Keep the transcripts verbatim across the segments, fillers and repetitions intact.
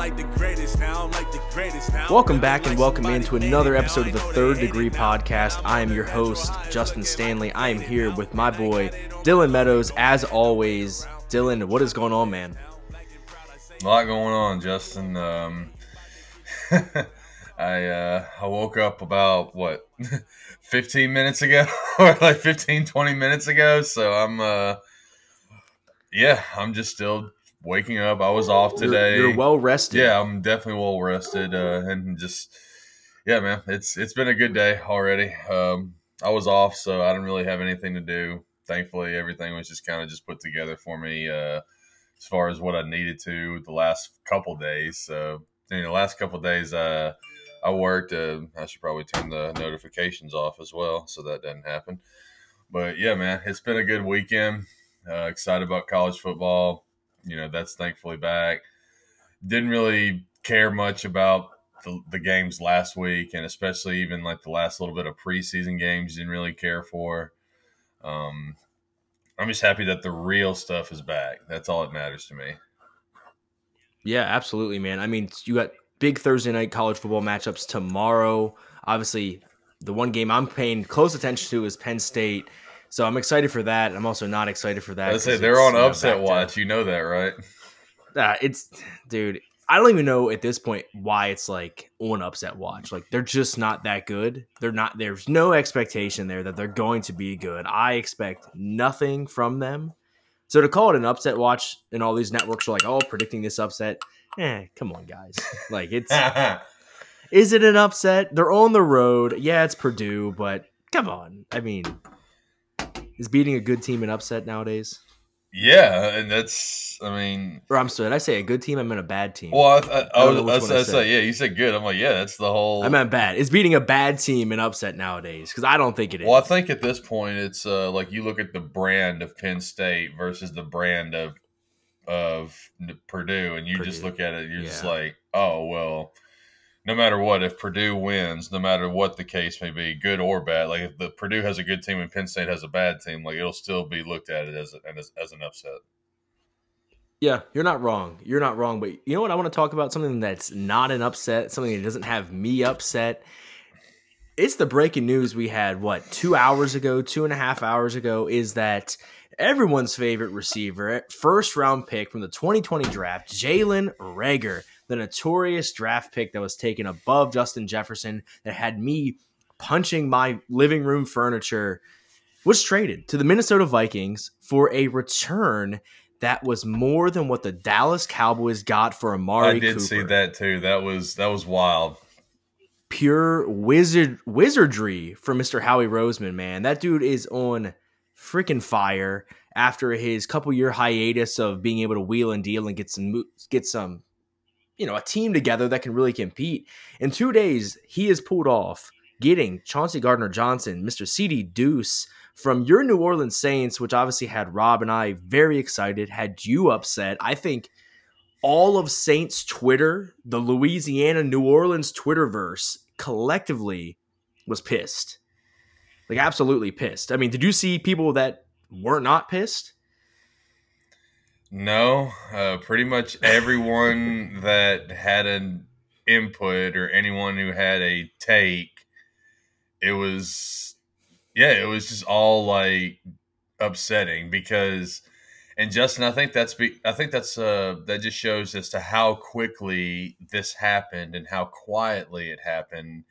like the greatest, now I don't like the greatest. Now welcome back and welcome into another episode of the Third Degree Podcast. I am your host, Justin Stanley. I am here with my boy, Dylan Meadows, as always. Dylan, what is going on, man? A lot going on, Justin. Um, I uh, I woke up about, what, fifteen minutes ago? Or like fifteen, twenty minutes ago? So I'm, uh, yeah, I'm just still... waking up. I was off today. You're, you're well rested. Yeah, I'm definitely well rested, uh, and just yeah, man. It's it's been a good day already. Um, I was off, so I didn't really have anything to do. Thankfully, everything was just kind of just put together for me uh, as far as what I needed to the last couple days. So you know, the last couple days, uh, I worked. Uh, I should probably turn the notifications off as well, so that doesn't happen. But yeah, man, it's been a good weekend. Uh, excited about college football. You know, that's thankfully back. Didn't really care much about the, the games last week, and especially even like the last little bit of preseason games didn't really care for. Um, I'm just happy that the real stuff is back. That's all that matters to me. Yeah, absolutely, man. I mean, you got big Thursday night college football matchups tomorrow. Obviously, the one game I'm paying close attention to is Penn State. So I'm excited for that. I'm also not excited for that. Let's say they're on upset you know, watch. To, you know that, right? Uh, it's, dude, I don't even know at this point why it's like on upset watch. Like they're just not that good. They're not. There's no expectation there that they're going to be good. I expect nothing from them. So to call it an upset watch, and all these networks are like, oh, predicting this upset. Eh, come on, guys. Like it's, is it an upset? They're on the road. Yeah, it's Purdue, but come on. I mean. Is beating a good team an upset nowadays? Yeah, and that's, I mean... Or I'm sorry, did I say a good team? I meant a bad team. Well, I, I, I, I was, I, I, I said, yeah, you said good. I'm like, yeah, that's the whole... I meant bad. Is beating a bad team an upset nowadays? Because I don't think it is. Well, I think at this point, it's uh, like you look at the brand of Penn State versus the brand of of Purdue, and you Purdue. just look at it, you're yeah. just like, oh, well... No matter what, if Purdue wins, no matter what the case may be, good or bad, like if the Purdue has a good team and Penn State has a bad team, like it'll still be looked at it as a, as, as an upset. Yeah, you're not wrong. You're not wrong. But you know what? I want to talk about something that's not an upset, something that doesn't have me upset. It's the breaking news we had, what, two hours ago, two and a half hours ago, is that everyone's favorite receiver, first round pick from the twenty twenty draft, Jalen Reagor, the notorious draft pick that was taken above Justin Jefferson that had me punching my living room furniture, was traded to the Minnesota Vikings for a return that was more than what the Dallas Cowboys got for Amari Cooper. I did Cooper. see that too. That was that was wild. Pure wizard wizardry from Mister Howie Roseman, man. That dude is on freaking fire after his couple year hiatus of being able to wheel and deal and get some get some you know, a team together that can really compete. In two days, he has pulled off getting Chauncey Gardner-Johnson, Mister C D Deuce from your New Orleans Saints, which obviously had Rob and I very excited, had you upset. I think all of Saints Twitter, the Louisiana, New Orleans Twitterverse collectively was pissed. Like absolutely pissed. I mean, did you see people that were not pissed? No, uh, pretty much everyone that had an input or anyone who had a take, it was, yeah, it was just all like upsetting because, and Justin, I think that's, be, I think that's, uh, that just shows as to how quickly this happened and how quietly it happened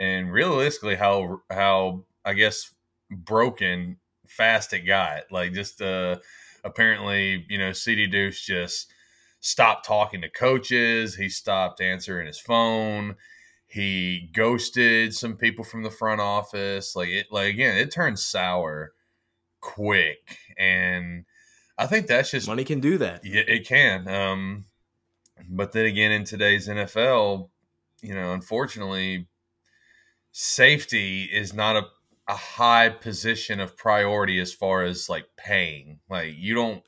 and realistically how, how, I guess, broken fast it got. Like just uh apparently, you know, C D Deuce just stopped talking to coaches. He stopped answering his phone. He ghosted some people from the front office. Like it, like again, it turned sour quick. And I think that's just money can do that. Yeah, it can. Um, but then again, in today's N F L, you know, unfortunately, safety is not a a high position of priority as far as like paying. Like you don't,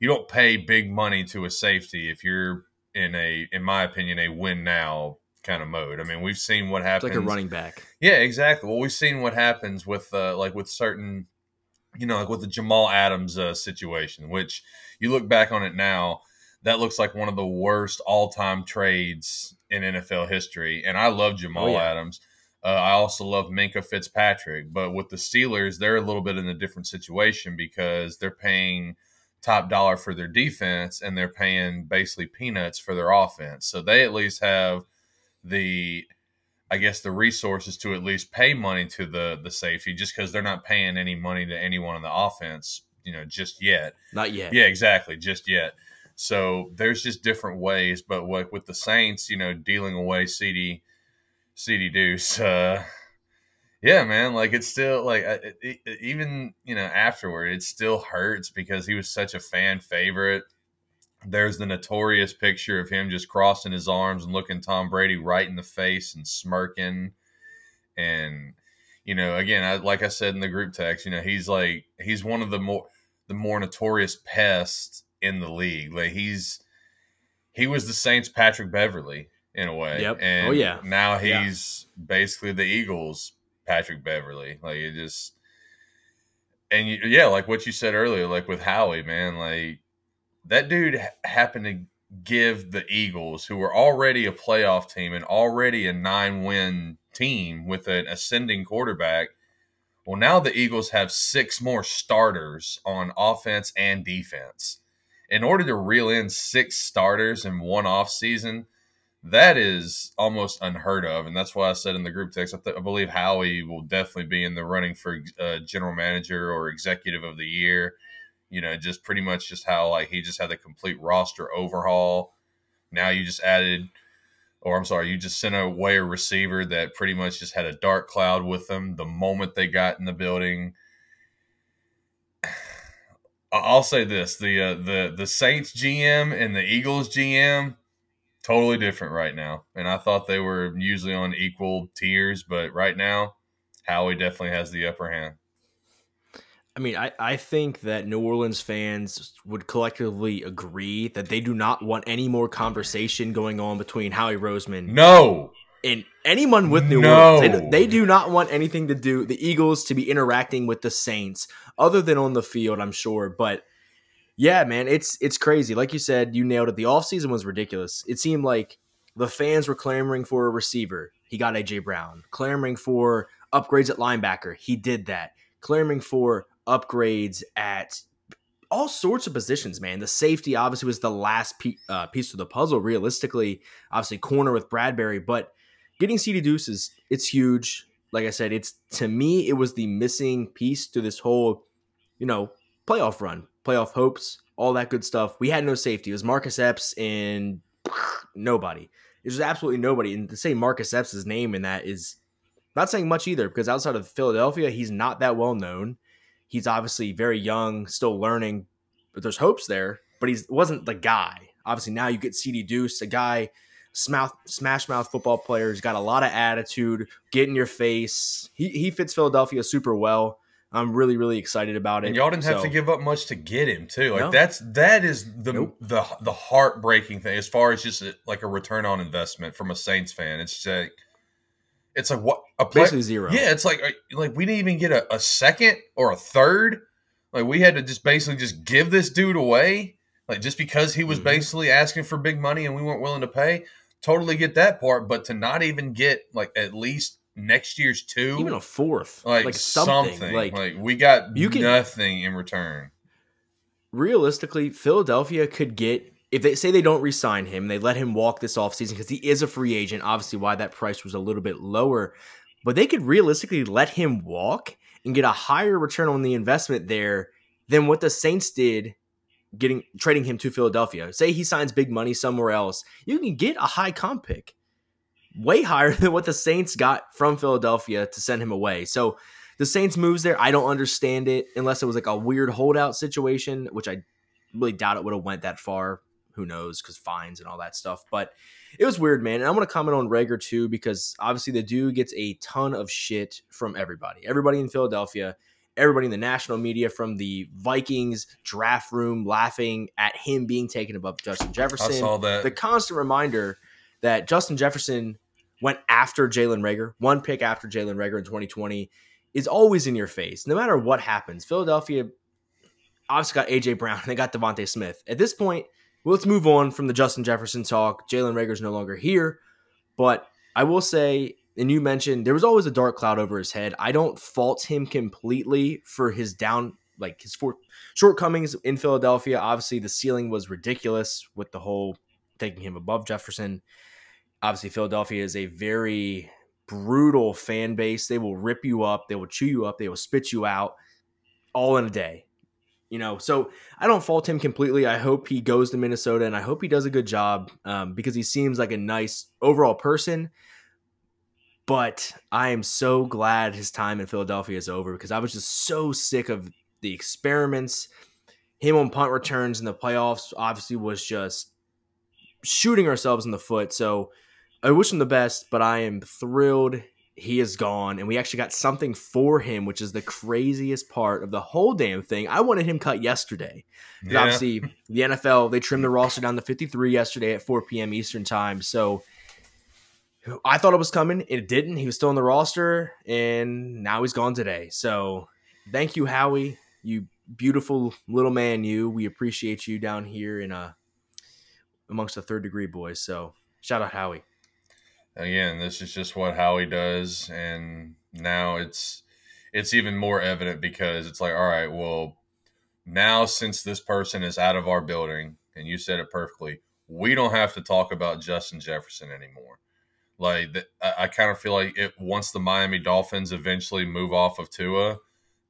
you don't pay big money to a safety if you're in a, in my opinion, a win now kind of mode. I mean, we've seen what happens. It's like a running back. Yeah, exactly. Well, we've seen what happens with uh, like with certain, you know, like with the Jamal Adams uh, situation, which you look back on it now, that looks like one of the worst all-time trades in N F L history. And I love Jamal oh, yeah. Adams. Uh, I also love Minkah Fitzpatrick. But with the Steelers, they're a little bit in a different situation because they're paying top dollar for their defense and they're paying basically peanuts for their offense. So they at least have the – I guess the resources to at least pay money to the the safety, just because they're not paying any money to anyone on the offense, you know, just yet. Not yet. Yeah, exactly, just yet. So there's just different ways, but what with the Saints, you know, dealing away C D, C D Deuce, uh, yeah, man, like it's still like it, it, even you know afterward, it still hurts because he was such a fan favorite. There's the notorious picture of him just crossing his arms and looking Tom Brady right in the face and smirking. And, you know, again, I, like I said in the group text, you know, he's like, he's one of the more, the more notorious pests in the league. Like he's, he was the Saints' Patrick Beverley in a way. Yep. And oh, yeah. now he's yeah. basically the Eagles' Patrick Beverley. Like it just, and you, yeah, like what you said earlier, like with Howie, man, like, that dude happened to give the Eagles, who were already a playoff team and already a nine-win team with an ascending quarterback, well, now the Eagles have six more starters on offense and defense. In order to reel in six starters in one offseason, that is almost unheard of, and that's why I said in the group text, I, th- I believe Howie will definitely be in the running for uh, general manager or executive of the year. You know, just pretty much just how, like, he just had the complete roster overhaul. Now you just added – or I'm sorry, you just sent away a receiver that pretty much just had a dark cloud with them the moment they got in the building. I'll say this. The, uh, the, the Saints G M and the Eagles G M, totally different right now. And I thought they were usually on equal tiers, but right now, Howie definitely has the upper hand. I mean, I, I think that New Orleans fans would collectively agree that they do not want any more conversation going on between Howie Roseman no. and anyone with New no. Orleans. They, they do not want anything to do, the Eagles to be interacting with the Saints, other than on the field, I'm sure. But, yeah, man, it's it's crazy. Like you said, you nailed it. The offseason was ridiculous. It seemed like the fans were clamoring for a receiver. He got A J. Brown. Clamoring for upgrades at linebacker. He did that. Clamoring for upgrades at all sorts of positions, man. The safety obviously was the last pe- uh, piece of the puzzle, realistically. Obviously, corner with Bradbury, but getting C D Deuce is it's huge. Like I said, it's to me, it was the missing piece to this whole, you know, playoff run, playoff hopes, all that good stuff. We had no safety. It was Marcus Epps and nobody. It was absolutely nobody. And to say Marcus Epps' name in that is not saying much either, because outside of Philadelphia, he's not that well known. He's obviously very young, still learning, but there's hopes there. But he wasn't the guy. Obviously, now you get C D Deuce, a guy, smash, smash mouth football player. He's got a lot of attitude, get in your face. He he fits Philadelphia super well. I'm really, really excited about it. And y'all didn't so. have to give up much to get him, too. Like no. that's that is the nope. the the heartbreaking thing as far as just a, like a return on investment from a Saints fan. It's like. It's like what a play, basically zero. Yeah, it's like like we didn't even get a, a second or a third. Like we had to just basically just give this dude away, like just because he was mm-hmm. basically asking for big money and we weren't willing to pay. Totally get that part, but to not even get like at least next year's two, even a fourth, like, like something, something. Like, like we got you can, nothing in return. Realistically, Philadelphia could get. If they say they don't re-sign him, they let him walk this offseason because he is a free agent, obviously why that price was a little bit lower. But they could realistically let him walk and get a higher return on the investment there than what the Saints did getting trading him to Philadelphia. Say he signs big money somewhere else. You can get a high comp pick, way higher than what the Saints got from Philadelphia to send him away. So the Saints moves there. I don't understand it unless it was like a weird holdout situation, which I really doubt it would have went that far. Who knows, because fines and all that stuff. But it was weird, man. And I want to comment on Reagor, too, because obviously the dude gets a ton of shit from everybody. Everybody in Philadelphia, everybody in the national media, from the Vikings draft room laughing at him being taken above Justin Jefferson. I saw that. The constant reminder that Justin Jefferson went after Jalen Reagor, one pick after Jalen Reagor in twenty twenty, is always in your face. No matter what happens, Philadelphia obviously got A J. Brown. They got Devontae Smith. At this point, Well, let's move on from the Justin Jefferson talk. Jalen Reagor is no longer here, but I will say, and you mentioned there was always a dark cloud over his head. I don't fault him completely for his down, like his for, shortcomings in Philadelphia. Obviously, the ceiling was ridiculous with the whole taking him above Jefferson. Obviously, Philadelphia is a very brutal fan base. They will rip you up. They will chew you up. They will spit you out all in a day. You know, so I don't fault him completely. I hope he goes to Minnesota, and I hope he does a good job um, because he seems like a nice overall person. But I am so glad his time in Philadelphia is over because I was just so sick of the experiments. Him on punt returns in the playoffs obviously was just shooting ourselves in the foot. So I wish him the best, but I am thrilled he is gone, and we actually got something for him, which is the craziest part of the whole damn thing. I wanted him cut yesterday. Yeah. Obviously, the N F L, they trimmed the roster down to fifty-three yesterday at four p.m. Eastern time. So I thought it was coming. It didn't. He was still on the roster, and now he's gone today. So thank you, Howie. You beautiful little man, you. We appreciate you down here in uh, amongst the third-degree boys. So shout out, Howie. Again, this is just what Howie does, and now it's it's even more evident because it's like, all right, well, now since this person is out of our building, and you said it perfectly, we don't have to talk about Justin Jefferson anymore. Like, I, I kind of feel like it, once the Miami Dolphins eventually move off of Tua,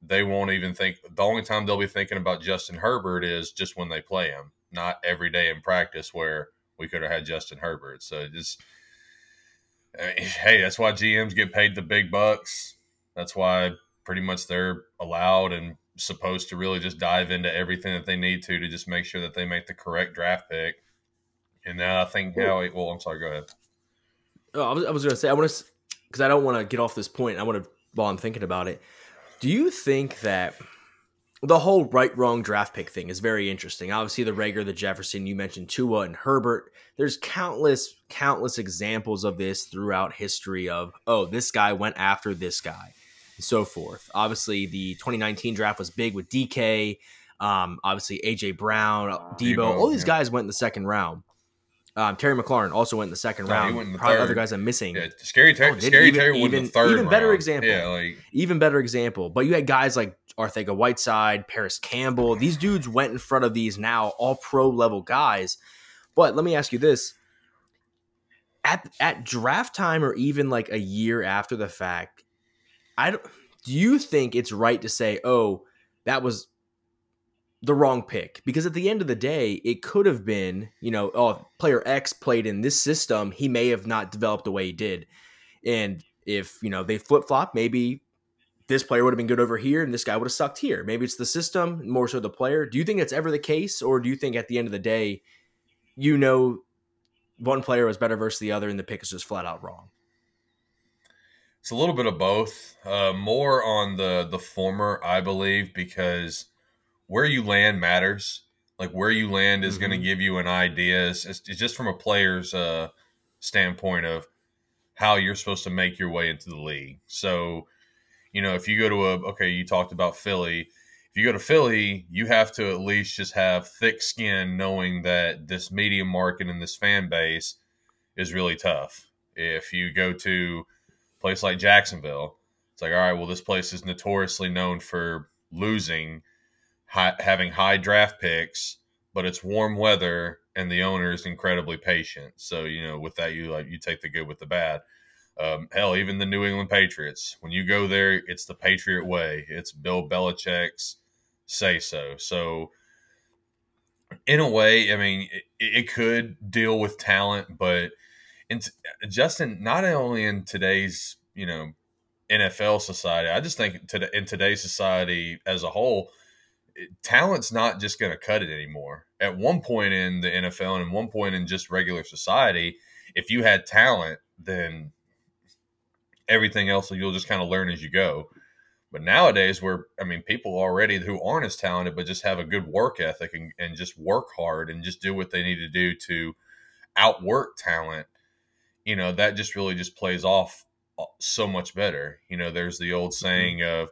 they won't even think – the only time they'll be thinking about Justin Herbert is just when they play him, not every day in practice where we could have had Justin Herbert. So, just – hey, that's why G Ms get paid the big bucks. That's why pretty much they're allowed and supposed to really just dive into everything that they need to to just make sure that they make the correct draft pick. And now I think now, well, well, I'm sorry, go ahead. Oh, I was, I was going to say, I want to, because I don't want to get off this point. I want to, while I'm thinking about it, do you think that the whole right-wrong draft pick thing is very interesting? Obviously, the Reagor, the Jefferson, you mentioned Tua and Herbert. There's countless, countless examples of this throughout history of, oh, this guy went after this guy, and so forth. Obviously, the twenty nineteen draft was big with D K. Um, obviously, A J. Brown, Debo. Debo all these yeah. guys went in the second round. Um, Terry McLaurin also went in the second no, round. The Probably third. Other guys I'm missing. Yeah, scary Terry, oh, scary even, Terry went even, in the third even round. Even better example. Yeah, like, even better example. But you had guys like Arthega Whiteside, Paris Campbell. These dudes went in front of these now all pro level guys. But let me ask you this. At at draft time or even like a year after the fact, I don't, do you think it's right to say, oh, that was the wrong pick? Because at the end of the day, it could have been, you know, oh, player X played in this system. He may have not developed the way he did. And if, you know, they flip-flop, maybe this player would have been good over here and this guy would have sucked here. Maybe it's the system, more so the player. Do you think that's ever the case? Or do you think at the end of the day, you know, one player was better versus the other and the pick is just flat out wrong? It's a little bit of both. Uh, more on the, the former, I believe, because where you land matters. Like where you land is mm-hmm. going to give you an idea. It's, it's just from a player's uh, standpoint of how you're supposed to make your way into the league. So, you know, if you go to a, okay, you talked about Philly. If you go to Philly, you have to at least just have thick skin knowing that this media market and this fan base is really tough. If you go to a place like Jacksonville, it's like, all right, well, this place is notoriously known for losing, high, having high draft picks, but it's warm weather and the owner is incredibly patient. So, you know, with that, you like you take the good with the bad. Um, hell, even the New England Patriots, when you go there, it's the Patriot way. It's Bill Belichick's say-so. So in a way, I mean, it, it could deal with talent, but in t- Justin, not only in today's, you know, N F L society, I just think to the, in today's society as a whole, it, talent's not just going to cut it anymore. At one point in the N F L and at one point in just regular society, if you had talent, then everything else you'll just kind of learn as you go. But nowadays where, I mean, people already who aren't as talented, but just have a good work ethic and, and just work hard and just do what they need to do to outwork talent. You know, that just really just plays off so much better. You know, there's the old saying of,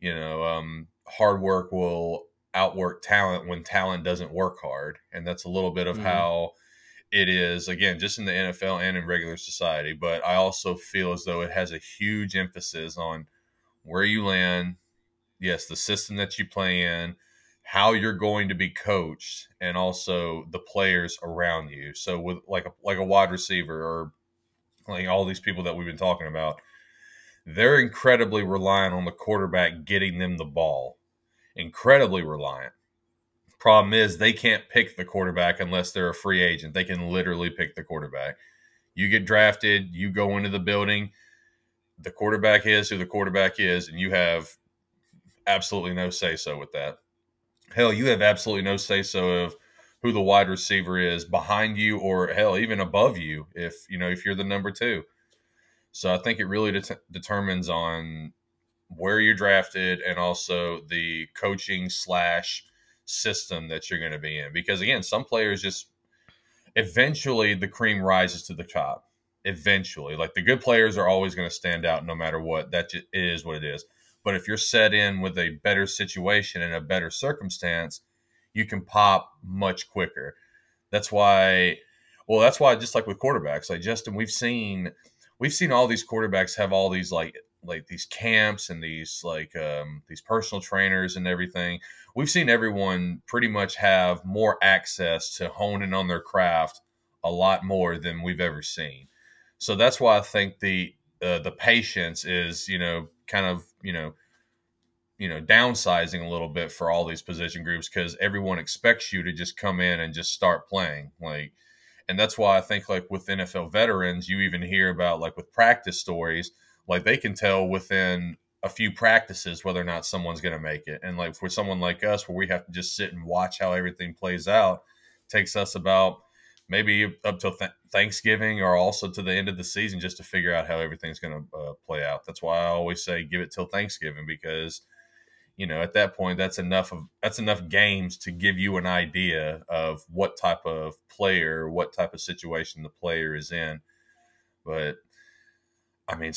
you know, um, hard work will outwork talent when talent doesn't work hard. And that's a little bit of mm-hmm. how it is, again, just in the N F L and in regular society. But I also feel as though it has a huge emphasis on where you land. Yes, the system that you play in, how you're going to be coached, and also the players around you. So with like a, like a wide receiver or like all these people that we've been talking about, they're incredibly reliant on the quarterback getting them the ball. Incredibly reliant. Problem is they can't pick the quarterback unless they're a free agent. They can literally pick the quarterback. You get drafted, you go into the building, the quarterback is who the quarterback is, and you have absolutely no say-so with that. Hell, you have absolutely no say-so of who the wide receiver is behind you or, hell, even above you if, you know, if you're the number two. So I think it really det- determines on where you're drafted and also the coaching slash system that you're going to be in. Because, again, some players just eventually the cream rises to the top. Eventually. Like, the good players are always going to stand out no matter what. That just, it is what it is. But if you're set in with a better situation and a better circumstance, you can pop much quicker. That's why – well, that's why just like with quarterbacks, like Justin, we've seen – We've seen all these quarterbacks have all these like like these camps and these like um, these personal trainers and everything. We've seen everyone pretty much have more access to honing on their craft a lot more than we've ever seen. So that's why I think the uh, the patience is, you know, kind of, you know, you know, downsizing a little bit for all these position groups, because everyone expects you to just come in and just start playing like. And that's why I think, like, with N F L veterans, you even hear about, like, with practice stories, like, they can tell within a few practices whether or not someone's going to make it. And, like, for someone like us where we have to just sit and watch how everything plays out, takes us about maybe up till th- Thanksgiving or also to the end of the season just to figure out how everything's going to uh, play out. That's why I always say give it till Thanksgiving, because – you know, at that point, that's enough of that's enough games to give you an idea of what type of player, what type of situation the player is in. But I mean,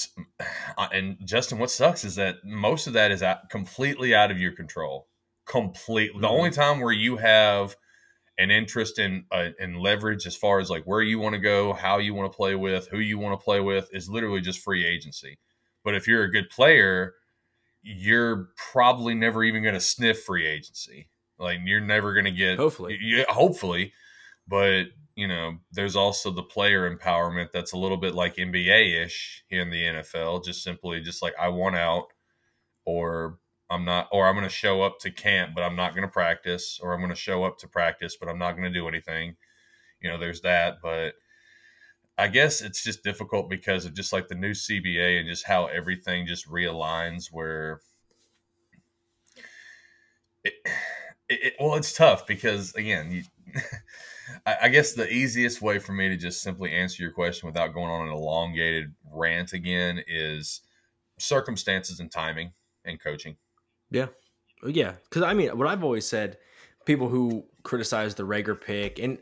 and Justin, what sucks is that most of that is out, completely out of your control. Completely, mm-hmm. The only time where you have an interest in uh, in leverage as far as like where you want to go, how you want to play with, who you want to play with, is literally just free agency. But if you're a good player, you're probably never even going to sniff free agency. Like, you're never going to get, hopefully, you, hopefully, but you know, there's also the player empowerment. That's a little bit like N B A ish in the N F L, just simply just like, I want out, or I'm not, or I'm going to show up to camp, but I'm not going to practice, or I'm going to show up to practice, but I'm not going to do anything. You know, there's that, but I guess it's just difficult because of just like the new C B A and just how everything just realigns where it, it, it well, it's tough because again, you, I, I guess the easiest way for me to just simply answer your question without going on an elongated rant again is circumstances and timing and coaching. Yeah. Yeah. Cause I mean, what I've always said, people who criticize the Reagor pick, and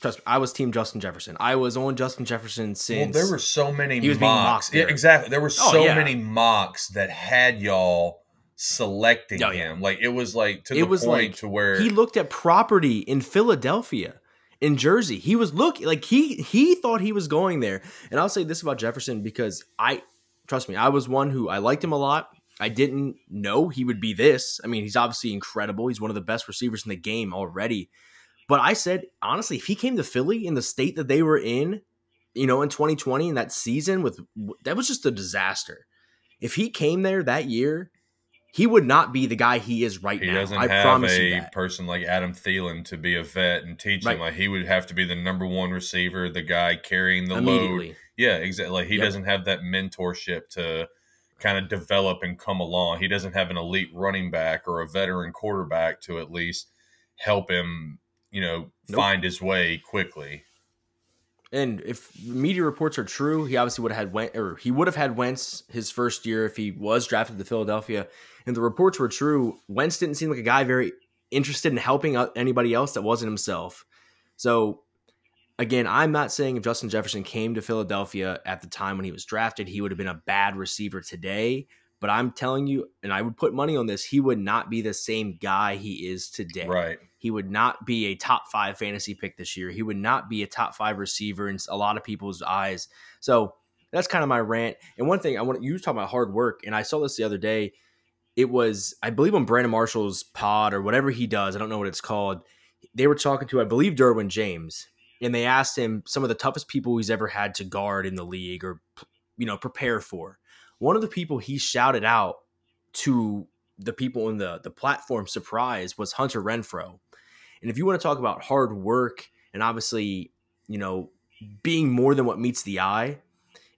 trust me, I was team Justin Jefferson. I was on Justin Jefferson since. Well, there were so many he was mocks. Being mocked there. Yeah, exactly. There were so oh, yeah. many mocks that had y'all selecting oh, yeah. him. Like it was like to it the was point like, to where he looked at property in Philadelphia, in Jersey. He was look like he he thought he was going there. And I'll say this about Jefferson because I trust me, I was one who I liked him a lot. I didn't know he would be this. I mean, he's obviously incredible. He's one of the best receivers in the game already. But I said, honestly, if he came to Philly in the state that they were in, you know, in twenty twenty, in that season, with that was just a disaster. If he came there that year, he would not be the guy he is right he now. He doesn't I have promise a you that. Person like Adam Thielen to be a vet and teach right. him. Like he would have to be the number one receiver, the guy carrying the load. Yeah, exactly. Like he yep. doesn't have that mentorship to kind of develop and come along. He doesn't have an elite running back or a veteran quarterback to at least help him. You know, nope. find his way quickly. And if media reports are true, he obviously would have had Wentz, or he would have had Wentz his first year if he was drafted to Philadelphia. And the reports were true. Wentz didn't seem like a guy very interested in helping out anybody else that wasn't himself. So, again, I'm not saying if Justin Jefferson came to Philadelphia at the time when he was drafted, he would have been a bad receiver today. But I'm telling you, and I would put money on this, he would not be the same guy he is today. Right. He would not be a top five fantasy pick this year. He would not be a top five receiver in a lot of people's eyes. So that's kind of my rant. And one thing I want you were talking about hard work, and I saw this the other day. It was, I believe, on Brandon Marshall's pod or whatever he does. I don't know what it's called. They were talking to, I believe, Derwin James, and they asked him some of the toughest people he's ever had to guard in the league or, you know, prepare for. One of the people he shouted out to the people in the, the platform surprise was Hunter Renfrow. And if you want to talk about hard work and obviously, you know, being more than what meets the eye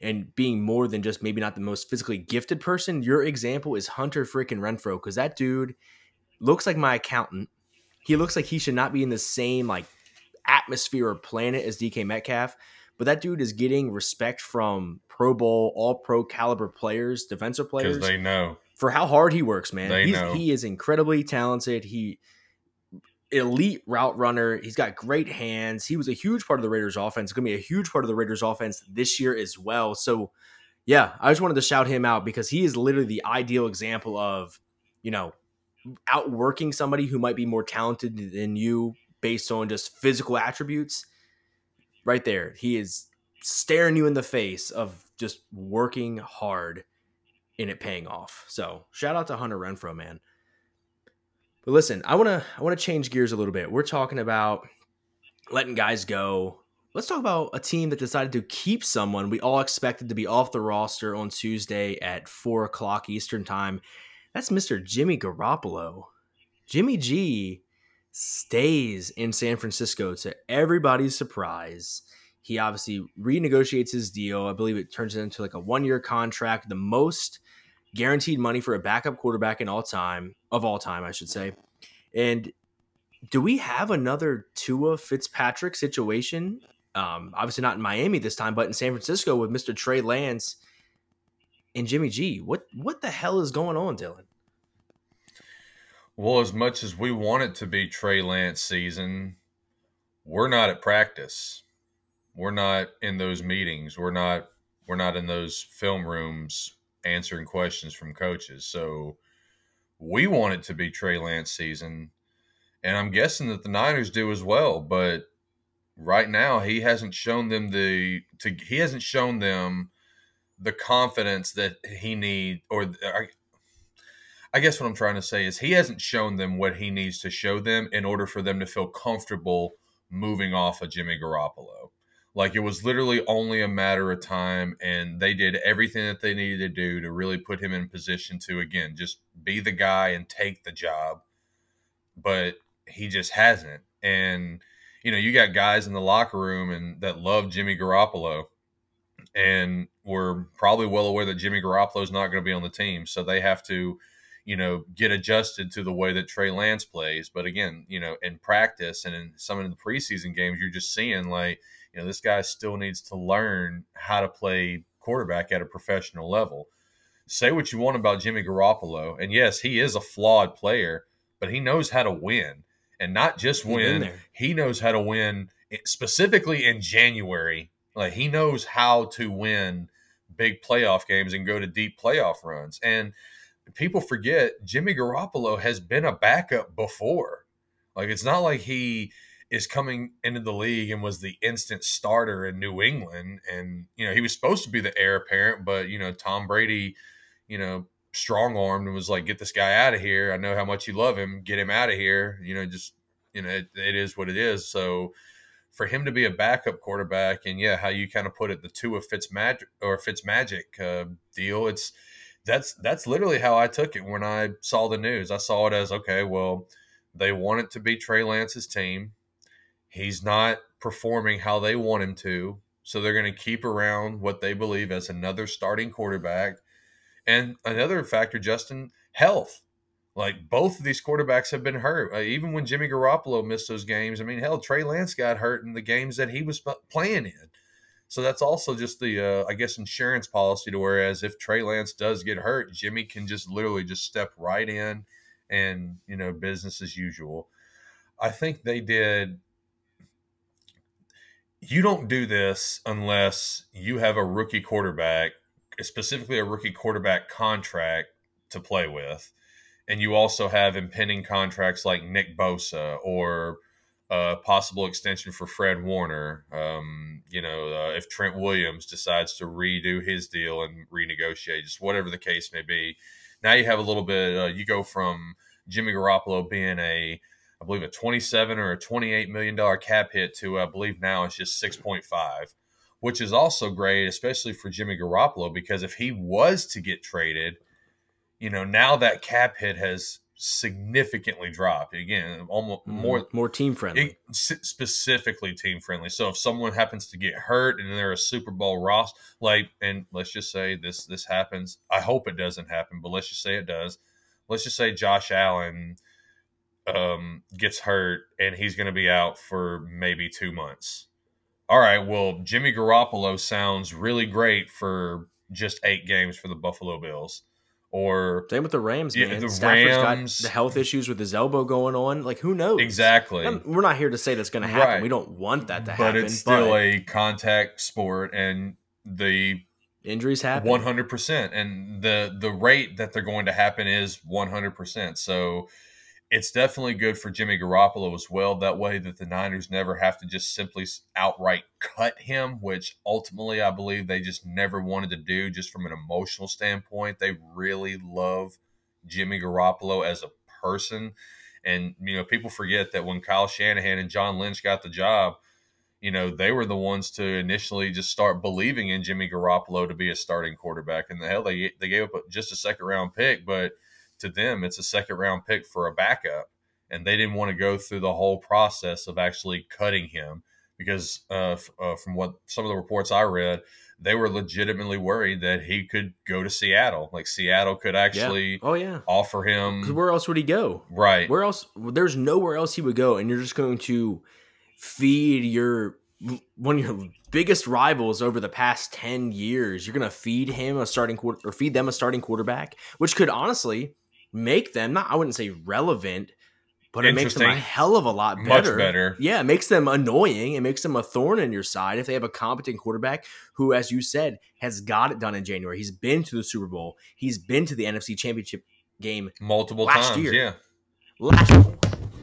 and being more than just maybe not the most physically gifted person, your example is Hunter freaking Renfrow, because that dude looks like my accountant. He looks like he should not be in the same like atmosphere or planet as D K Metcalf. But that dude is getting respect from Pro Bowl, all pro caliber players, defensive players. Because they know. For how hard he works, man. They He's, know. He is incredibly talented. He elite route runner. He's got great hands. He was a huge part of the Raiders offense. It's going to be a huge part of the Raiders offense this year as well. So, yeah, I just wanted to shout him out because he is literally the ideal example of, you know, outworking somebody who might be more talented than you based on just physical attributes. Right there. He is staring you in the face of just working hard and it paying off. So shout out to Hunter Renfrow, man. But listen, I want to I want to change gears a little bit. We're talking about letting guys go. Let's talk about a team that decided to keep someone we all expected to be off the roster on Tuesday at four o'clock Eastern time. That's Mister Jimmy Garoppolo. Jimmy G stays in San Francisco to everybody's surprise. He obviously renegotiates his deal. I believe it turns into like a one-year contract, the most guaranteed money for a backup quarterback in all time, of all time, I should say. And do we have another Tua Fitzpatrick situation? Um, obviously not in Miami this time, but in San Francisco with Mister Trey Lance and Jimmy G. What what the hell is going on, Dylan? Well, as much as we want it to be Trey Lance season, we're not at practice. We're not in those meetings. We're not we're not in those film rooms answering questions from coaches. So we want it to be Trey Lance season, and I'm guessing that the Niners do as well, but right now he hasn't shown them the to, he hasn't shown them the confidence that he need or I guess what I'm trying to say is he hasn't shown them what he needs to show them in order for them to feel comfortable moving off of Jimmy Garoppolo. Like, it was literally only a matter of time, and they did everything that they needed to do to really put him in position to, again, just be the guy and take the job. But he just hasn't. And, you know, you got guys in the locker room and that love Jimmy Garoppolo, and we're probably well aware that Jimmy Garoppolo is not going to be on the team, so they have to – you know, get adjusted to the way that Trey Lance plays. But again, you know, in practice and in some of the preseason games, you're just seeing like, you know, this guy still needs to learn how to play quarterback at a professional level. Say what you want about Jimmy Garoppolo. And yes, he is a flawed player, but he knows how to win, and not just win. He knows how to win specifically in January. Like, he knows how to win big playoff games and go to deep playoff runs. And people forget Jimmy Garoppolo has been a backup before. Like, it's not like he is coming into the league and was the instant starter in New England. And, you know, he was supposed to be the heir apparent, but, you know, Tom Brady, you know, strong-armed and was like, get this guy out of here. I know how much you love him. Get him out of here. You know, just, you know, it, it is what it is. So for him to be a backup quarterback and, yeah, how you kind of put it, the two of Fitzmag- or Fitzmagic uh, deal, it's, That's that's literally how I took it when I saw the news. I saw it as, okay, well, they want it to be Trey Lance's team. He's not performing how they want him to, so they're going to keep around what they believe as another starting quarterback. And another factor, Justin, health. Like, both of these quarterbacks have been hurt. Uh, even when Jimmy Garoppolo missed those games, I mean, hell, Trey Lance got hurt in the games that he was playing in. So that's also just the, uh, I guess, insurance policy to whereas if Trey Lance does get hurt, Jimmy can just literally just step right in and, you know, business as usual. I think they did. You don't do this unless you have a rookie quarterback specifically a rookie quarterback contract to play with. And you also have impending contracts like Nick Bosa or a possible extension for Fred Warner. Um, you know, uh, if Trent Williams decides to redo his deal and renegotiate, just whatever the case may be. Now you have a little bit, uh, you go from Jimmy Garoppolo being a, I believe a twenty-seven or a twenty-eight million dollars cap hit to, I believe now it's just six point five, which is also great, especially for Jimmy Garoppolo, because if he was to get traded, you know, now that cap hit has significantly dropped. Again, almost more more team friendly, specifically team friendly. So if someone happens to get hurt and they're a Super Bowl roster, like, and let's just say this this happens. I hope it doesn't happen, but let's just say it does. Let's just say Josh Allen um, gets hurt and he's going to be out for maybe two months. All right, well, Jimmy Garoppolo sounds really great for just eight games for the Buffalo Bills. Or same with the Rams, man. Yeah, the Stafford's Rams got the health issues with his elbow going on. Like, who knows? Exactly. I'm, we're not here to say that's going to happen. Right. We don't want that to but happen. But it's still but a contact sport, and the injuries happen one hundred percent, and the the rate that they're going to happen is one hundred percent. So it's definitely good for Jimmy Garoppolo as well. That way, that the Niners never have to just simply outright cut him, which ultimately I believe they just never wanted to do, just from an emotional standpoint. They really love Jimmy Garoppolo as a person. And, you know, people forget that when Kyle Shanahan and John Lynch got the job, you know, they were the ones to initially just start believing in Jimmy Garoppolo to be a starting quarterback. And the hell, they, they gave up just a second round pick, but to them, it's a second round pick for a backup, and they didn't want to go through the whole process of actually cutting him because uh, f- uh, from what some of the reports I read, they were legitimately worried that he could go to Seattle. Like Seattle could actually yeah. Oh, yeah. offer him. 'Cause where else would he go? Right. Where else? There's nowhere else he would go, and you're just going to feed your one of your biggest rivals over the past ten years. You're going to feed him a starting quarter or feed them a starting quarterback, which could honestly make them not, I wouldn't say relevant, but it makes them a hell of a lot better. Much better. Yeah, it makes them annoying. It makes them a thorn in your side if they have a competent quarterback who, as you said, has got it done in January. He's been to the Super Bowl. He's been to the N F C Championship game multiple times. Year. Yeah, last year.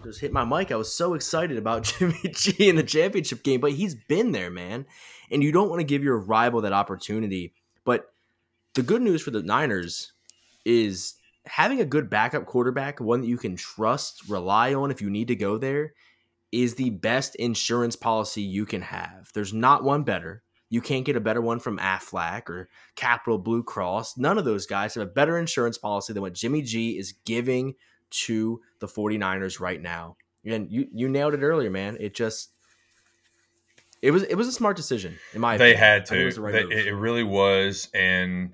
Just hit my mic. I was so excited about Jimmy G in the championship game, but he's been there, man. And you don't want to give your rival that opportunity. But the good news for the Niners is having a good backup quarterback, one that you can trust, rely on if you need to go there, is the best insurance policy you can have. There's not one better. You can't get a better one from Aflac or Capital Blue Cross. None of those guys have a better insurance policy than what Jimmy G is giving to the 49ers right now. And you, you nailed it earlier, man. It just it was it was a smart decision in my opinion. They had to. It was the right move. It really was. And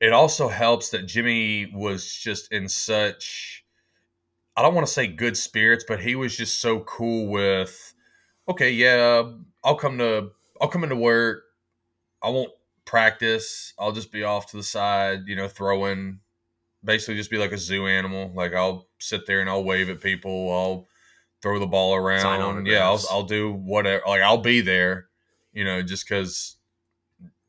it also helps that Jimmy was just in such, I don't want to say good spirits, but he was just so cool with, okay, yeah, I'll come to, I'll come into work. I won't practice. I'll just be off to the side, you know, throwing, basically just be like a zoo animal. Like I'll sit there and I'll wave at people. I'll throw the ball around. Yeah, I'll, I'll do whatever. Like I'll be there, you know, just because,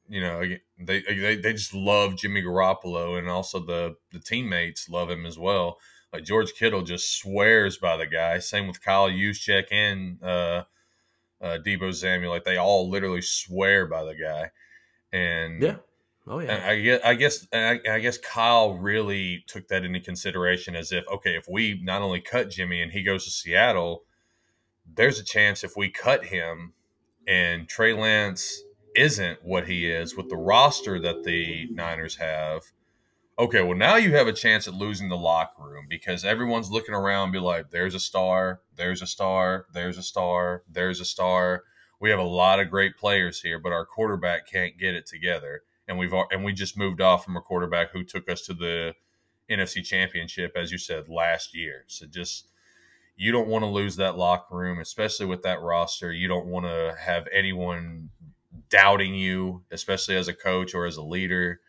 you know, they, they they just love Jimmy Garoppolo, and also the, the teammates love him as well. Like George Kittle just swears by the guy. Same with Kyle Juszczyk and uh, uh, Debo Samuel. Like they all literally swear by the guy. And yeah, oh yeah. And I guess I guess and I, I guess Kyle really took that into consideration as if, okay, if we not only cut Jimmy and he goes to Seattle, there's a chance if we cut him and Trey Lance isn't what he is with the roster that the Niners have. Okay, well, now you have a chance at losing the locker room because everyone's looking around and be like, there's a star, there's a star, there's a star, there's a star. We have a lot of great players here, but our quarterback can't get it together. And we've and we just moved off from a quarterback who took us to the N F C Championship, as you said, last year. So just you don't want to lose that locker room, especially with that roster. You don't want to have anyone doubting you, especially as a coach or as a leader.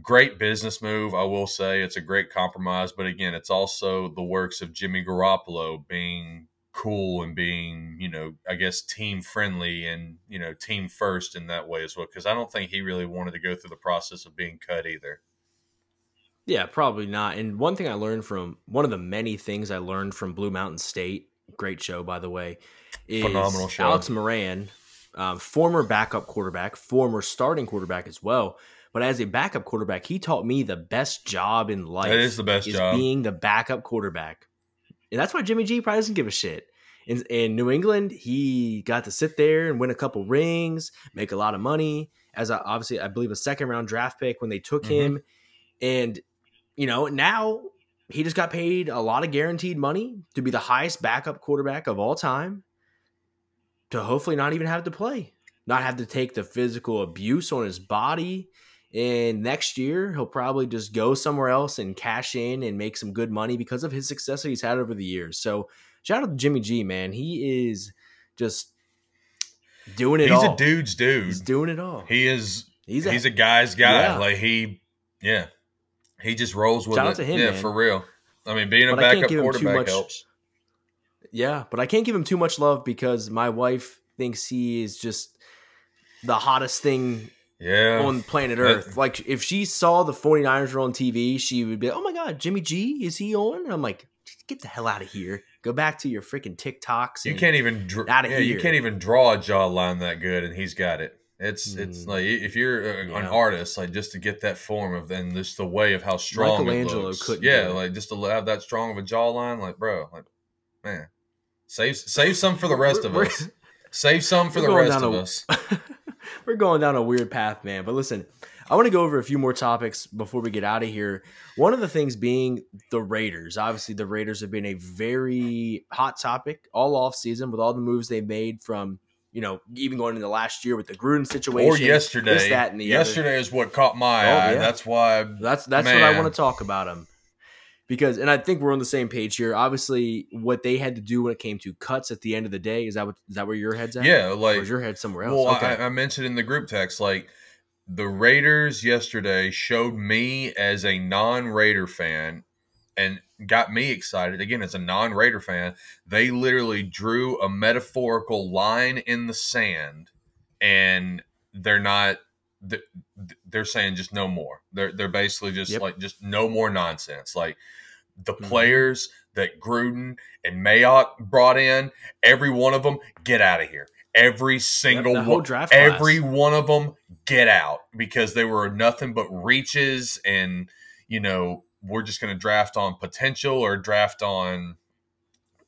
Great business move, I will say. It's a great compromise, but again, it's also the works of Jimmy Garoppolo being cool and being, you know, I guess team friendly and, you know, team first in that way as well. Because I don't think he really wanted to go through the process of being cut either. Yeah, probably not. And one thing I learned from one of the many things I learned from Blue Mountain State, great show, by the way, is phenomenal show. Alex Moran, um, former backup quarterback, former starting quarterback as well. But as a backup quarterback, he taught me the best job in life. That is the best is job. Being the backup quarterback. And that's why Jimmy G probably doesn't give a shit. In, in New England, he got to sit there and win a couple rings, make a lot of money. As a, obviously, I believe, a second-round draft pick when they took mm-hmm. him. And, you know, now he just got paid a lot of guaranteed money to be the highest backup quarterback of all time to hopefully not even have to play, not have to take the physical abuse on his body. And next year, he'll probably just go somewhere else and cash in and make some good money because of his success that he's had over the years. So shout out to Jimmy G, man. He is just doing it he's all. He's a dude's dude. He's doing it all. He is. He's a, he's a guy's guy. Yeah. Like he, yeah, he just rolls with shout it. Shout out to him, yeah, man. For real. I mean, being but a backup quarterback much, helps. Yeah, but I can't give him too much love because my wife thinks he is just the hottest thing Yeah, on planet Earth. That, like, if she saw the 49ers were on T V, she would be like, oh, my God, Jimmy G, is he on? And I'm like, get the hell out of here. Go back to your freaking TikToks. You can't even dr- out of yeah, here. You can't even draw a jawline that good, and he's got it. It's mm. it's like if you're a, yeah. an artist, like just to get that form of and just the way of how strong Michelangelo it looks. Couldn't yeah, like just to have that strong of a jawline, like, bro, like, man, save save some for the rest we're, of we're, us. Save some for the rest of a- us. We're going down a weird path, man. But listen, I want to go over a few more topics before we get out of here. One of the things being the Raiders. Obviously, the Raiders have been a very hot topic all offseason with all the moves they made from, you know, even going into last year with the Gruden situation. Or yesterday. This, that, and the yesterday other. Is what caught my oh, eye. Yeah. That's why. That's, that's what I want to talk about them. Because, and I think we're on the same page here. Obviously, what they had to do when it came to cuts at the end of the day, is that what, is that where your head's at? Yeah, like, or is your head somewhere else? Well, okay. I, I mentioned in the group text, like, the Raiders yesterday showed me as a non-Raider fan and got me excited. Again, as a non-Raider fan, they literally drew a metaphorical line in the sand, and they're not. They're saying just no more. They're they're basically just yep. like just no more nonsense. Like the mm-hmm. players that Gruden and Mayock brought in, every one of them get out of here. Every single yep, one, draft every class. one of them get out because they were nothing but reaches, and you know we're just going to draft on potential or draft on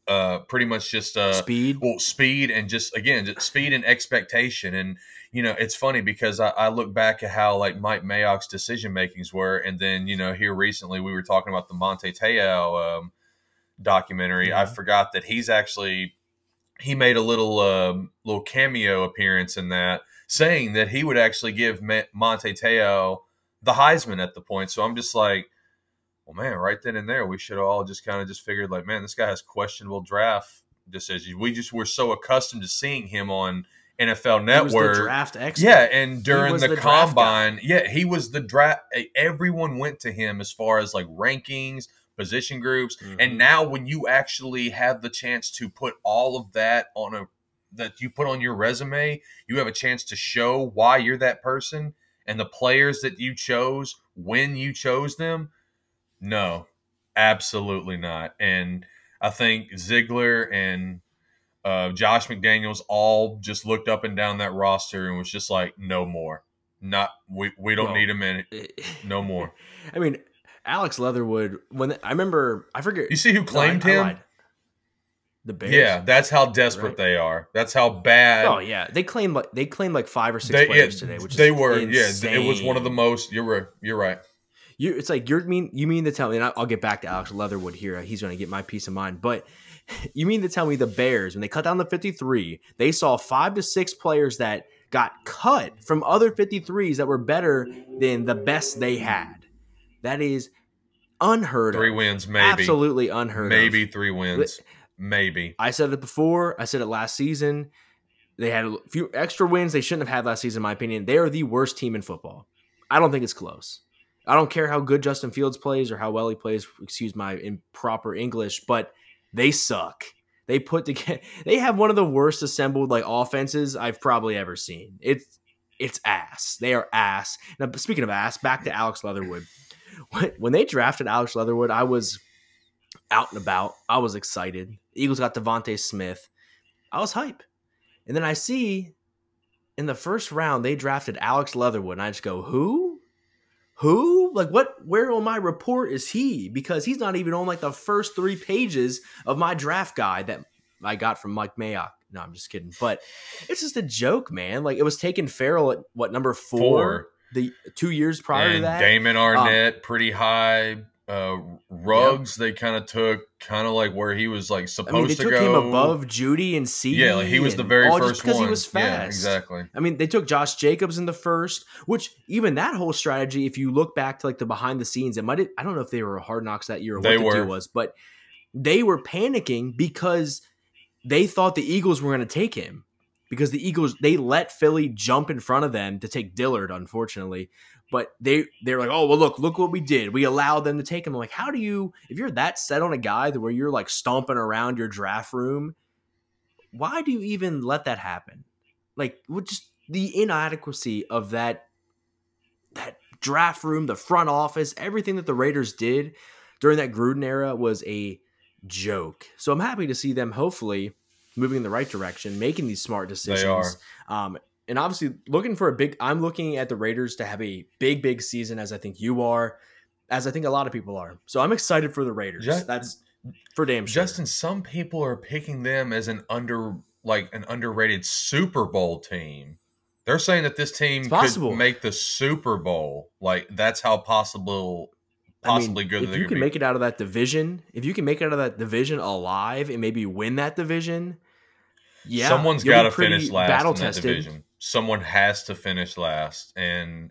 uh, pretty much just uh, speed. Well, speed and just again just speed and expectation and. You know, it's funny because I, I look back at how, like, Mike Mayock's decision-makings were, and then, you know, here recently we were talking about the Manti Te'o um, documentary. Yeah. I forgot that he's actually – he made a little um, little cameo appearance in that, saying that he would actually give Ma- Manti Te'o the Heisman at the point. So I'm just like, well, man, right then and there, we should all just kind of just figured, like, man, this guy has questionable draft decisions. We just were so accustomed to seeing him on – N F L Network, draft expert. Yeah, and during the, the combine, yeah, he was the draft. Everyone went to him as far as like rankings, position groups, mm-hmm. and now when you actually have the chance to put all of that on a that you put on your resume, you have a chance to show why you're that person and the players that you chose when you chose them. No, absolutely not. And I think Ziegler and Uh, Josh McDaniels all just looked up and down that roster and was just like, no more. Not we, we don't no. need him in it. No more. I mean, Alex Leatherwood, when the, I remember, I forget. You see who claimed no, I, him? I the Bears. Yeah, that's how desperate right? they are. That's how bad. Oh, yeah. They claimed like, they claimed like five or six they, players yeah, today, which they is were. Insane. Yeah, it was one of the most. You're right. You're right. You, it's like you're mean. You mean to tell me, and I'll get back to Alex Leatherwood here. He's going to get my peace of mind. But you mean to tell me the Bears, when they cut down the fifty-three, they saw five to six players that got cut from other fifty-threes that were better than the best they had. That is unheard of. Three wins, maybe. Absolutely unheard of. Maybe three wins. Maybe. I said it before. I said it last season. They had a few extra wins they shouldn't have had last season, in my opinion. They are the worst team in football. I don't think it's close. I don't care how good Justin Fields plays or how well he plays, excuse my improper English, but they suck. They put together, they have one of the worst assembled like offenses I've probably ever seen. It's it's ass. They are ass. Now, speaking of ass, back to Alex Leatherwood. When they drafted Alex Leatherwood, I was out and about. I was excited. The Eagles got Devontae Smith. I was hype. And then I see in the first round they drafted Alex Leatherwood, and I just go, who? Who? Like what? Where on my report is he? Because he's not even on like the first three pages of my draft guide that I got from Mike Mayock. No, I'm just kidding. But it's just a joke, man. Like it was taking Farrell at what, number four, four. the two years prior and to that. Damon Arnett, um, pretty high. Uh, Ruggs, yep. They kind of took kind of like where he was like supposed I mean, they to took go. Him above Judy and C. Yeah, like he was the very first one. Just because he was fast. Yeah, exactly. I mean, they took Josh Jacobs in the first, which even that whole strategy, if you look back to like the behind the scenes, it might I don't know if they were Hard Knocks that year or they what the deal was, but they were panicking because they thought the Eagles were going to take him because the Eagles, they let Philly jump in front of them to take Dillard, unfortunately. But they, they're like, oh, well, look, look what we did. We allowed them to take him. I'm like, how do you, if you're that set on a guy where you're like stomping around your draft room, why do you even let that happen? Like, just the inadequacy of that, that draft room, the front office, everything that the Raiders did during that Gruden era was a joke. So I'm happy to see them hopefully moving in the right direction, making these smart decisions. They are. Um, And obviously, looking for a big, I'm looking at the Raiders to have a big, big season, as I think you are, as I think a lot of people are. So I'm excited for the Raiders. Just, That's for damn sure. Justin, some people are picking them as an under, like an underrated Super Bowl team. They're saying that this team could make the Super Bowl. Like that's how possible. Possibly I mean, good. If you can be. make it out of that division, if you can make it out of that division alive and maybe win that division, yeah, someone's got to finish last battle in that tested. division. Someone has to finish last, and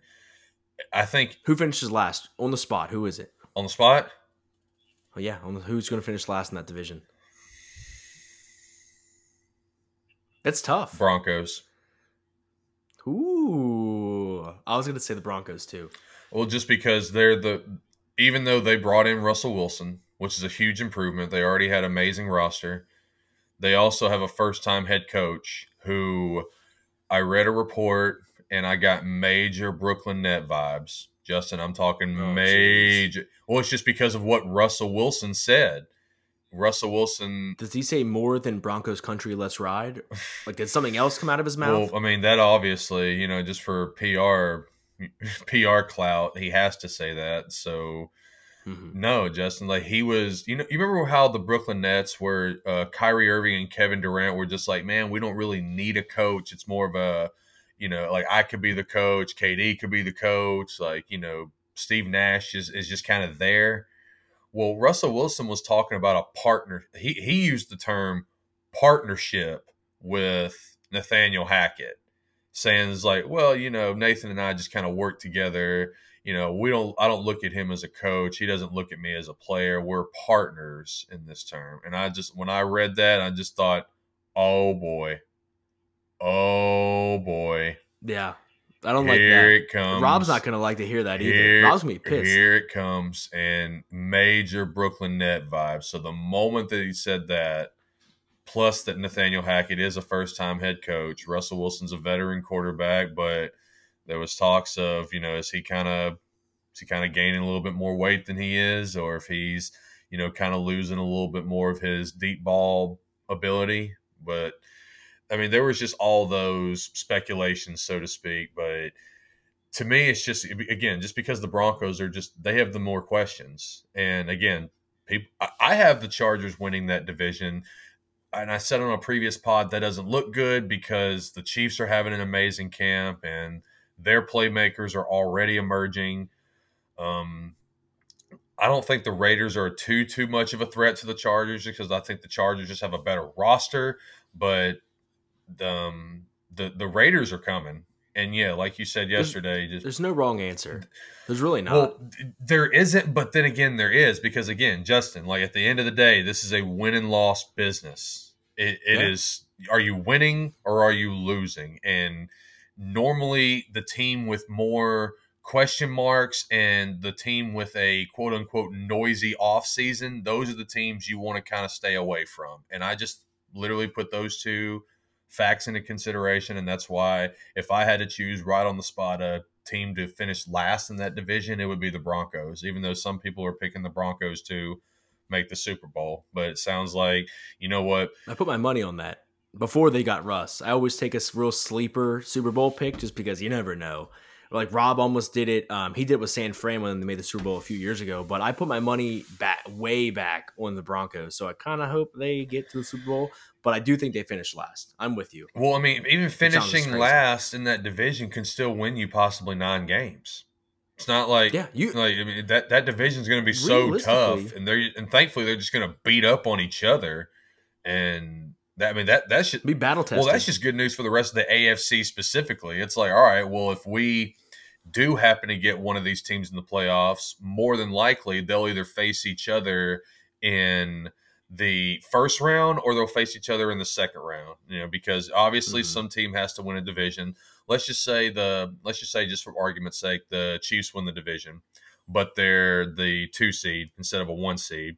I think who finishes last on the spot? Who is it on the spot? Oh yeah, on the, who's going to finish last in that division? That's tough. Broncos. Ooh, I was going to say the Broncos too. Well, just because they're the, even though they brought in Russell Wilson, which is a huge improvement, they already had an amazing roster. They also have a first-time head coach who. I read a report, and I got major Brooklyn Net vibes. Justin, I'm talking oh, major. Geez. Well, it's just because of what Russell Wilson said. Russell Wilson. Does he say more than Broncos country, let's ride? Like, did something else come out of his mouth? Well, I mean, that obviously, you know, just for P R, P R clout, he has to say that. So, mm-hmm. no, Justin, like he was, you know, you remember how the Brooklyn Nets were uh, Kyrie Irving and Kevin Durant were just like, man, we don't really need a coach. It's more of a, you know, like I could be the coach. K D could be the coach. Like, you know, Steve Nash is, is just kind of there. Well, Russell Wilson was talking about a partner. He, he used the term partnership with Nathaniel Hackett, saying it's like, well, you know, Nathan and I just kind of work together. You know, we don't. I don't look at him as a coach. He doesn't look at me as a player. We're partners in this term. And I just, when I read that, I just thought, oh boy, oh boy. Yeah, I don't like that. Here it comes. Rob's not gonna like to hear that either. Rob's gonna be pissed. Here it comes, and major Brooklyn Net vibes. So the moment that he said that, plus that Nathaniel Hackett is a first-time head coach, Russell Wilson's a veteran quarterback, but. There was talks of, you know, is he kind of is he kind of gaining a little bit more weight than he is, or if he's, you know, kind of losing a little bit more of his deep ball ability. But I mean, there was just all those speculations, so to speak. But to me, it's just again, just because the Broncos are just they have the more questions, and again, people, I have the Chargers winning that division. And I said on a previous pod that doesn't look good because the Chiefs are having an amazing camp and. Their playmakers are already emerging. Um, I don't think the Raiders are too, too much of a threat to the Chargers because I think the Chargers just have a better roster. But um, the the Raiders are coming. And, yeah, like you said yesterday. There's, just, there's no wrong answer. There's really not. Well, there isn't, but then again, there is. Because, again, Justin, like at the end of the day, this is a win and loss business. It, it yeah. is – are you winning or are you losing? And – normally the team with more question marks and the team with a quote unquote noisy offseason, those are the teams you want to kind of stay away from. And I just literally put those two facts into consideration, and that's why if I had to choose right on the spot a team to finish last in that division, it would be the Broncos, even though some people are picking the Broncos to make the Super Bowl. But it sounds like, you know what? I put my money on that before they got Russ. I always take a real sleeper Super Bowl pick just because you never know. Like Rob almost did it. Um, he did it with San Fran when they made the Super Bowl a few years ago. But I put my money back, way back on the Broncos. So I kind of hope they get to the Super Bowl. But I do think they finish last. I'm with you. Well, I mean, even finishing last in that division can still win you possibly nine games. It's not like, yeah, you, like I mean, that, that division is going to be so tough. And they're and thankfully, they're just going to beat up on each other. And that, I mean, that, that should be battle tested. Well, that's just good news for the rest of the A F C specifically. It's like, all right, well, if we do happen to get one of these teams in the playoffs, more than likely they'll either face each other in the first round or they'll face each other in the second round, you know, because obviously mm-hmm. some team has to win a division. Let's just say the, let's just say just for argument's sake, the Chiefs win the division, but they're the two seed instead of a one seed.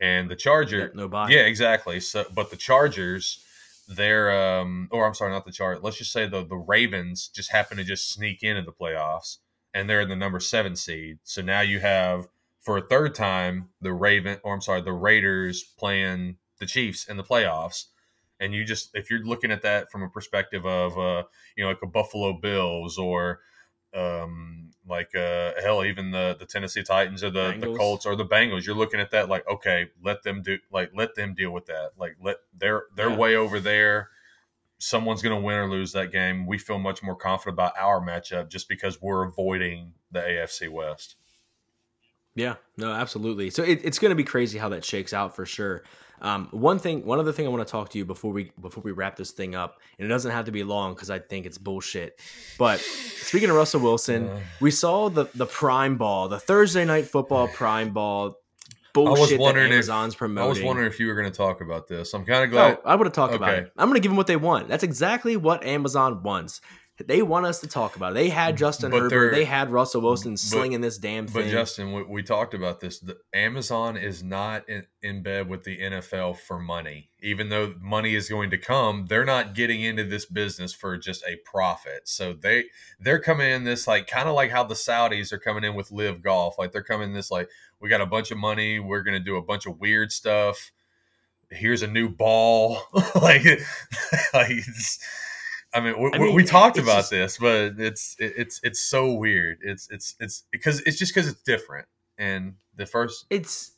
And the Chargers, no yeah, exactly. So, but the Chargers, they're, um, or I'm sorry, not the Chargers. Let's just say the the Ravens just happen to just sneak into the playoffs, and they're in the number seven seed. So now you have, for a third time, the Raven, or I'm sorry, the Raiders playing the Chiefs in the playoffs. And you just, if you're looking at that from a perspective of, uh, you know, like a Buffalo Bills or, um, like, uh, hell, even the, the Tennessee Titans or the, the Colts or the Bengals, you're looking at that like, okay, let them do, like, let them deal with that. Like, let they're, they're yeah. way over there. Someone's going to win or lose that game. We feel much more confident about our matchup just because we're avoiding the A F C West. Yeah, no, absolutely. So it, it's going to be crazy how that shakes out for sure. Um, one thing, one other thing I want to talk to you before we before we wrap this thing up, and it doesn't have to be long because I think it's bullshit. But speaking of Russell Wilson, yeah. we saw the the Prime Ball, the Thursday Night Football Prime Ball bullshit that Amazon's if, promoting. I was wondering if you were going to talk about this. I'm kind of glad. Oh, I would have talked okay. about it. I'm going to give them what they want. That's exactly what Amazon wants. They want us to talk about it. They had Justin but Herbert. They had Russell Wilson slinging but, this damn thing. But, Justin, we, we talked about this. The, Amazon is not in, in bed with the N F L for money. Even though money is going to come, they're not getting into this business for just a profit. So they, they're coming in this, like, kind of like how the Saudis are coming in with Live Golf. Like, they're coming in this, like, we got a bunch of money. We're going to do a bunch of weird stuff. Here's a new ball. like, like it's, I mean, we, I mean, we talked about just, this, but it's it's it's so weird. It's it's it's because it's just because it's different. And the first, it's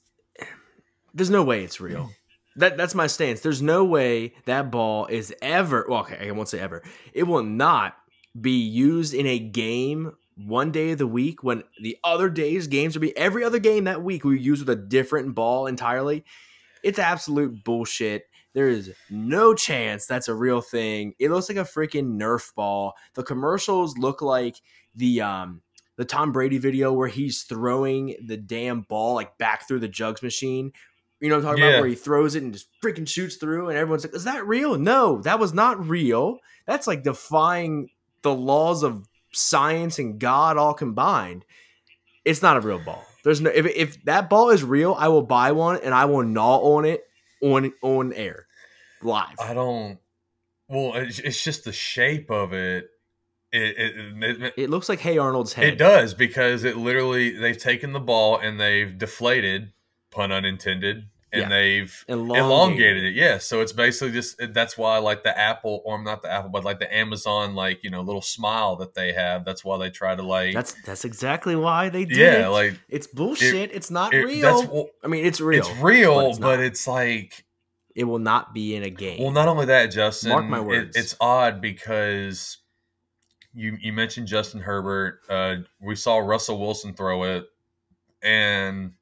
there's no way it's real. That that's my stance. There's no way that ball is ever. Well, okay, I won't say ever. It will not be used in a game one day of the week when the other days games will be every other game that week we use with a different ball entirely. It's absolute bullshit. There is no chance that's a real thing. It looks like a freaking Nerf ball. The commercials look like the um, the Tom Brady video where he's throwing the damn ball like back through the jugs machine. You know what I'm talking yeah. about? Where he throws it and just freaking shoots through and everyone's like, is that real? No, that was not real. That's like defying the laws of science and God all combined. It's not a real ball. There's no if, if that ball is real, I will buy one and I will gnaw on it. on on air live. I don't well it's, it's just the shape of it. It, it it it looks like Hey Arnold's head. It does, because it literally they've taken the ball and they've deflated, pun unintended, and yeah. they've elongated. elongated it. Yeah, so it's basically just that's why I like the Apple or not the Apple but like the Amazon like, you know, little smile that they have. That's why they try to like That's that's exactly why they do yeah, it. Like it's bullshit. It, it's not it, real. That's, well, I mean, it's real. It's real, but it's, but it's like it will not be in a game. Well, not only that, Justin, mark my words. It, it's odd because you you mentioned Justin Herbert, uh, we saw Russell Wilson throw it, and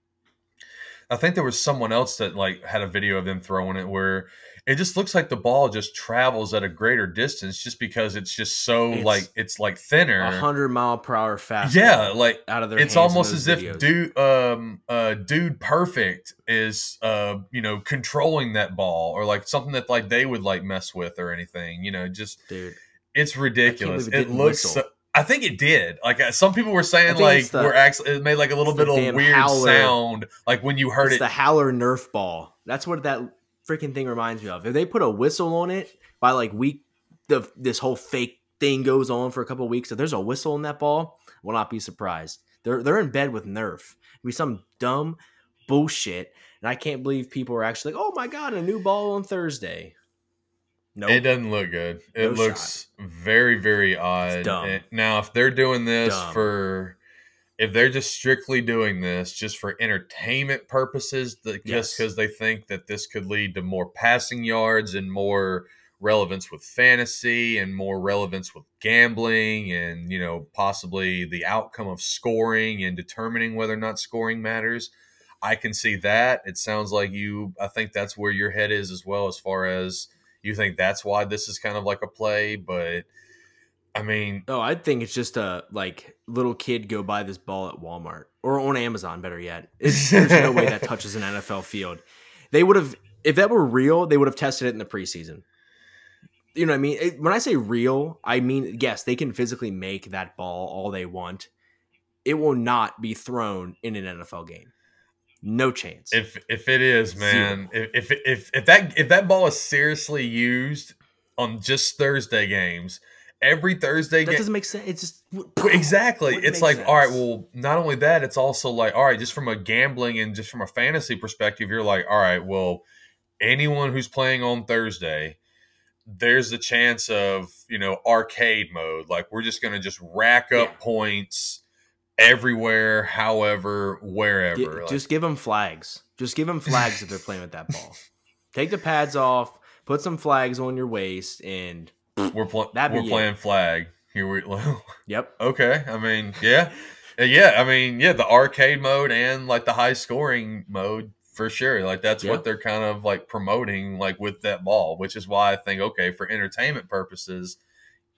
I think there was someone else that like had a video of them throwing it where it just looks like the ball just travels at a greater distance just because it's just so it's like it's like thinner, a hundred mile per hour faster. Yeah, like out of their it's hands almost as videos. If dude, um, uh, dude, perfect is uh, you know, controlling that ball or like something that like they would like mess with or anything. You know, just dude, it's ridiculous. It, it looks. So, I think it did. Like some people were saying, like the, we're actually it made like a little bit of a weird howler sound, like when you heard it's it. The howler Nerf ball. That's what that freaking thing reminds me of. If they put a whistle on it by like week, the this whole fake thing goes on for a couple of weeks. If there's a whistle in that ball, I will not be surprised. They're they're in bed with Nerf. It'll be some dumb bullshit, and I can't believe people are actually like, "Oh my god, a new ball on Thursday." No, nope. It doesn't look good. It no looks shot. very, very odd. It's dumb. It, now, if they're doing this dumb. for, if they're just strictly doing this just for entertainment purposes, the, yes. just because they think that this could lead to more passing yards and more relevance with fantasy and more relevance with gambling and, you know, possibly the outcome of scoring and determining whether or not scoring matters, I can see that. It sounds like you, I think that's where your head is as well, as far as you think that's why this is kind of like a play, but I mean, oh, I think it's just a like little kid go buy this ball at Walmart or on Amazon. Better yet, it's, there's no way that touches an N F L field. They would have, if that were real, they would have tested it in the preseason. You know what I mean? It, when I say real, I mean yes, they can physically make that ball all they want. It will not be thrown in an N F L game. No chance. If if it is, man, if, if if if that if that ball is seriously used on just Thursday games, every Thursday that game, doesn't make sense. It's just exactly. It's like, sense. All right, well, not only that, it's also like, all right, just from a gambling and just from a fantasy perspective, you're like, all right, well, anyone who's playing on Thursday, there's the chance of, you know, arcade mode. Like we're just gonna just rack up yeah. points. Everywhere, however, wherever. Get, like, just give them flags. Just give them flags if they're playing with that ball. Take the pads off, put some flags on your waist, and we're, pl- we're playing flag. Here we go. Yep. Okay. I mean, yeah. yeah. I mean, yeah, the arcade mode and like the high scoring mode for sure. Like that's yep. what they're kind of like promoting like with that ball, which is why I think, okay, for entertainment purposes,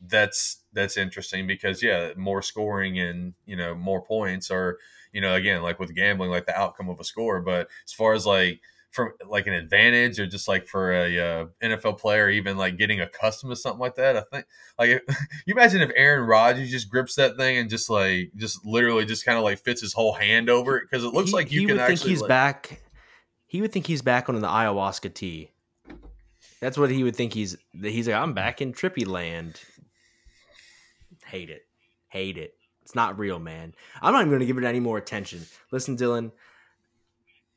that's that's interesting because yeah, more scoring and you know more points are you know again like with gambling like the outcome of a score. But as far as like from like an advantage or just like for a uh, N F L player even like getting accustomed to something like that, I think like if, you imagine if Aaron Rodgers just grips that thing and just like just literally just kind of like fits his whole hand over it because it looks he, like you he can would actually think he's like, back. He would think he's back on the ayahuasca tea. That's what he would think he's. He's like I'm back in trippy land. Hate it. Hate it. It's not real, man. I'm not even going to give it any more attention. Listen, Dylan,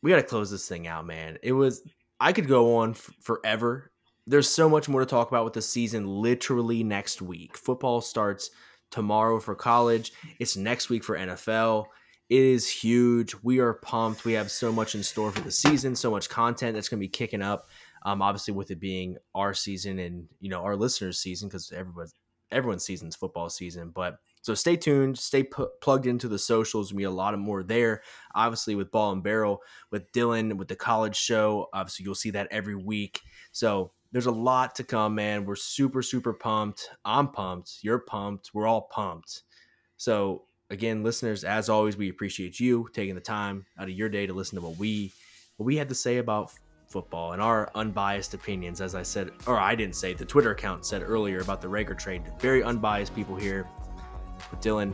we got to close this thing out, man. It was, I could go on f- forever. There's so much more to talk about with the season literally next week. Football starts tomorrow for college. It's next week for N F L. It is huge. We are pumped. We have so much in store for the season, so much content that's going to be kicking up. Um, obviously with it being our season and, you know, our listeners' season, because everybody's, everyone's season's football season, but so stay tuned, stay pu- plugged into the socials. We have a lot of more there, obviously with Ball and Barrel, with Dylan, with the college show. Obviously, you'll see that every week. So there's a lot to come, man. We're super, super pumped. I'm pumped. You're pumped. We're all pumped. So again, listeners, as always, we appreciate you taking the time out of your day to listen to what we what we had to say about football and our unbiased opinions. As I said, or I didn't say, the Twitter account said earlier about the Reagor trade. Very unbiased people here. But Dylan,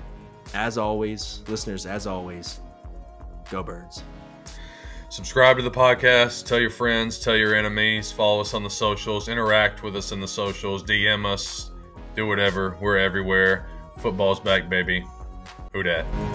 as always, listeners, as always, go Birds. Subscribe to the podcast, tell your friends, tell your enemies, follow us on the socials, interact with us in the socials, D M us, do whatever. We're everywhere. Football's back, baby. Who dat?